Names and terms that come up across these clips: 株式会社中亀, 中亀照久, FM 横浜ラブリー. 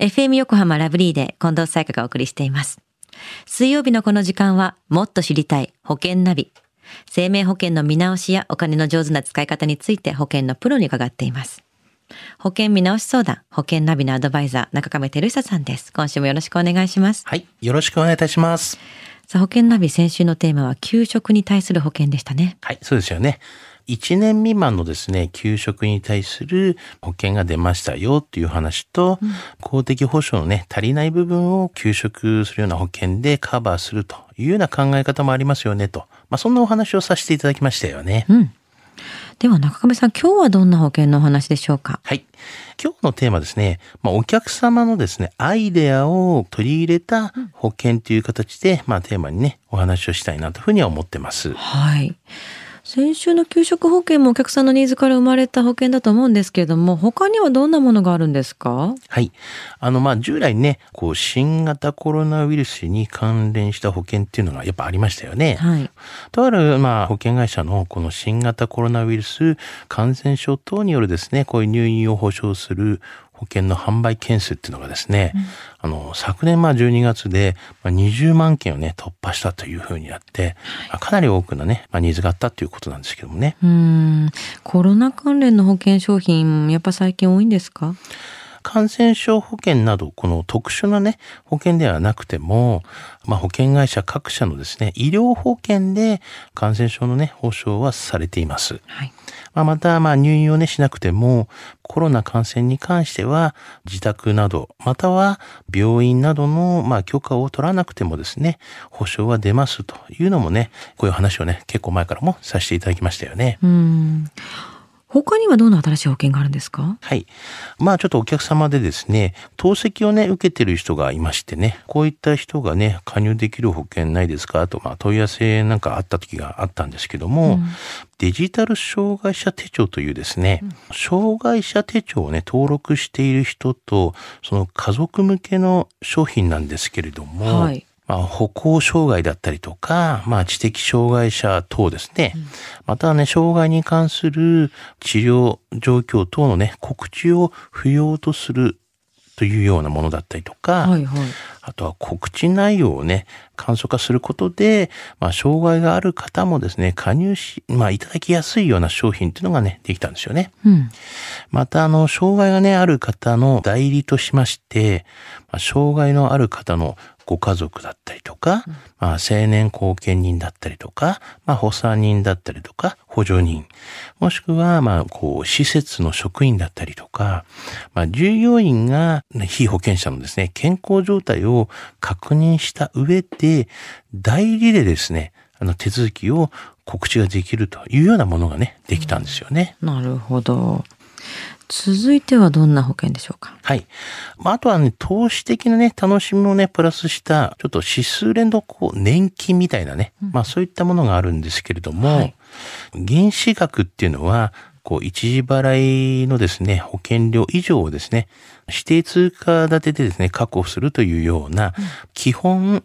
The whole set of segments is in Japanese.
FM 横浜ラブリーで近藤彩花がお送りしています。水曜日のこの時間はもっと知りたい保険ナビ。生命保険の見直しやお金の上手な使い方について保険のプロに伺っています。保険見直し相談、保険ナビのアドバイザー中亀照久さんです。今週もよろしくお願いします。はい、よろしくお願いいたします。さあ、保険ナビ、先週のテーマは給食に対する保険でしたね。はい、そうですよね。1年未満のですね、給食に対する保険が出ましたよっていう話と、公的保障のね、足りない部分を給食するような保険でカバーするというような考え方もありますよねと、そんなお話をさせていただきましたよね。では中亀さん、今日はどんな保険のお話でしょうか。はい、今日のテーマですね、お客様のですねアイデアを取り入れた保険という形で、テーマにねお話をしたいなというふうには思ってます。はい、先週の給食保険もお客さんのニーズから生まれた保険だと思うんですけれども、他にはどんなものがあるんですか。はい、従来ね、新型コロナウイルスに関連した保険っていうのがやっぱありましたよね。はい、とある保険会社のこの新型コロナウイルス感染症等によるですね、こういう入院を保障する保険の販売件数っていうのがですね、昨年12月で20万件をね突破したというふうになって、かなり多くのね、ニーズがあったということなんですけどもね。コロナ関連の保険商品、やっぱ最近多いんですか。感染症保険などこの特殊なね保険ではなくても、保険会社各社のですね医療保険で感染症のね保障はされています。はい、また入院をねしなくてもコロナ感染に関しては自宅などまたは病院などの許可を取らなくてもですね保障は出ますというのもね、こういう話をね結構前からもさせていただきましたよね。他にはどんな新しい保険があるんですか。はい。ちょっとお客様でですね、透析をね、受けてる人がいましてね、こういった人がね、加入できる保険ないですかと、問い合わせなんかあった時があったんですけども、デジタル障害者手帳というですね、障害者手帳をね、登録している人と、その家族向けの商品なんですけれども、はい。歩行障害だったりとか、知的障害者等ですね。またね、障害に関する治療状況等のね、告知を不要とするというようなものだったりとか、あとは告知内容をね、簡素化することで、障害がある方もですね、加入し、いただきやすいような商品というのがね、できたんですよね。また、障害がね、ある方の代理としまして、障害のある方のご家族だったりとか、成年後見人だったりとか、補佐人だったりとか、補助人、もしくは、施設の職員だったりとか、従業員が被保険者のですね、健康状態を確認した上で、代理でですね、手続きを告知ができるというようなものがね、できたんですよね。なるほど。続いてはどんな保険でしょうか。はい。あとはね、投資的なね、楽しみをね、プラスした、ちょっと指数連動年金みたいなね、そういったものがあるんですけれども、原資額っていうのは、一時払いのですね、保険料以上をですね、指定通貨建てでですね、確保するというような、基本、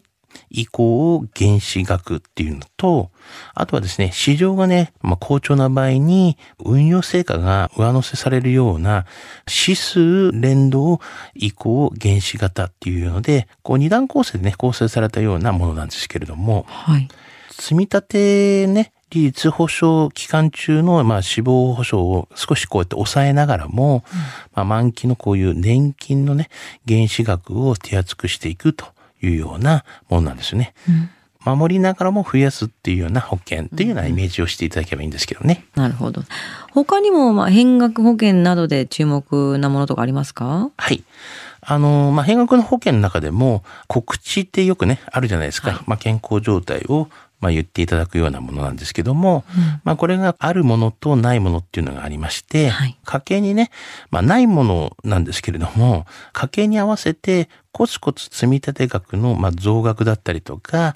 以降を原資額っていうのと、あとはですね、市場がね、好調な場合に運用成果が上乗せされるような指数連動以降原資型っていうので、二段構成でね、構成されたようなものなんですけれども、積み立てね、利率保証期間中の死亡保障を少しこうやって抑えながらも、満期のこういう年金のね、原資額を手厚くしていくと。いうようなものなんですよね。守りながらも増やすっていうような保険っていうようなイメージをしていただければいいんですけどね。なるほど。他にも変額保険などで注目なものとかありますか。はい。変額の保険の中でも告知ってよくねあるじゃないですか。健康状態を言っていただくようなものなんですけども、これがあるものとないものっていうのがありまして、家計にね、ないものなんですけれども、家計に合わせてコツコツ積み立て額の増額だったりとか、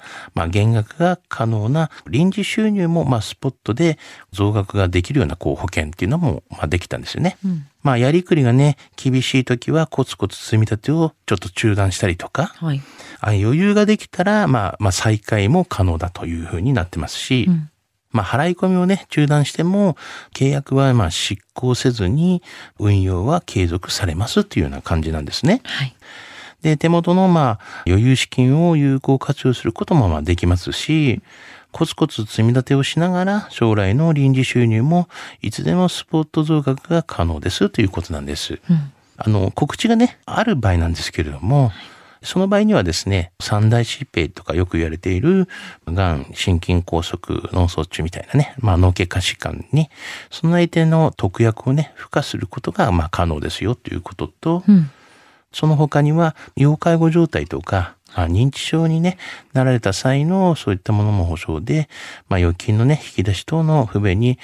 減額が可能な臨時収入もスポットで増額ができるような保険っていうのもできたんですよね。やりくりがね、厳しいときはコツコツ積み立てをちょっと中断したりとか、余裕ができたら再開も可能だというふうになってますし、払い込みをね、中断しても、契約は執行せずに、運用は継続されますっていうような感じなんですね。はい。で、手元の余裕資金を有効活用することもできますし、コツコツ積み立てをしながら将来の臨時収入もいつでもスポット増額が可能ですということなんです。うん、告知がね、ある場合なんですけれども、その場合にはですね、三大疾病とかよく言われている、癌、心筋梗塞、脳卒中みたいなね、脳血管疾患に備えての特約をね、付加することが可能ですよということと、うん、その他には要介護状態とか、認知症に、ね、なられた際のそういったものも保証で、預金の、ね、引き出し等の不便に、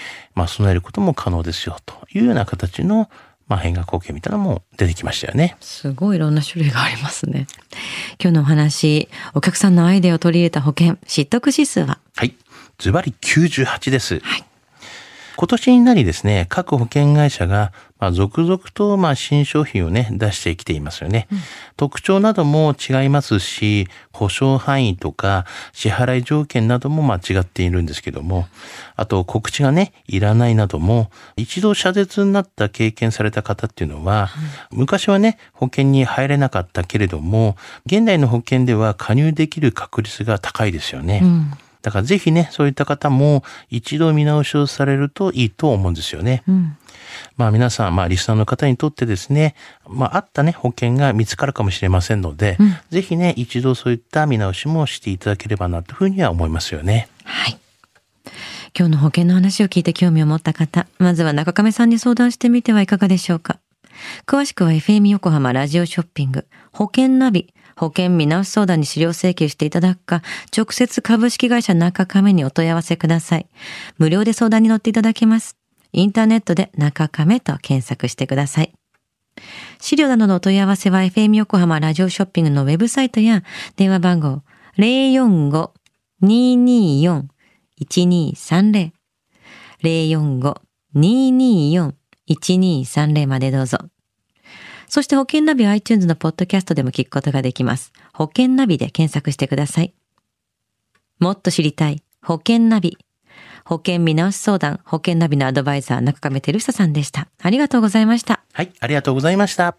備えることも可能ですよというような形の、変額貢献みたいなのも出てきましたよね。すごいいろんな種類がありますね。今日のお話、お客さんのアイデアを取り入れた保険、知得指数は、はい、ズバリ98です。はい。今年になりですね、各保険会社が続々と新商品をね、出してきていますよね。うん、特徴なども違いますし、保証範囲とか支払い条件なども違っているんですけども、あと告知がね、いらないなども、一度謝絶になった経験された方っていうのは、うん、昔はね、保険に入れなかったけれども、現代の保険では加入できる確率が高いですよね。うんだからぜひね、そういった方も一度見直しをされるといいと思うんですよね。うん、皆さん、リスナーの方にとってですね、あったね、保険が見つかるかもしれませんので、うん、ぜひね、一度そういった見直しもしていただければなというふうには思いますよね。はい。今日の保険の話を聞いて興味を持った方、まずは中亀さんに相談してみてはいかがでしょうか。詳しくは FM 横浜ラジオショッピング、保険ナビ、保険見直し相談に資料請求していただくか、直接株式会社中亀にお問い合わせください。無料で相談に乗っていただけます。インターネットで中亀と検索してください。資料などのお問い合わせは FM 横浜ラジオショッピングのウェブサイトや電話番号 045-224-1230 045-224-1230 までどうぞ。そして保険ナビは iTunes のポッドキャストでも聞くことができます。保険ナビで検索してください。もっと知りたい保険ナビ。保険見直し相談、保険ナビのアドバイザー中亀照久さんでした。ありがとうございました。はい、ありがとうございました。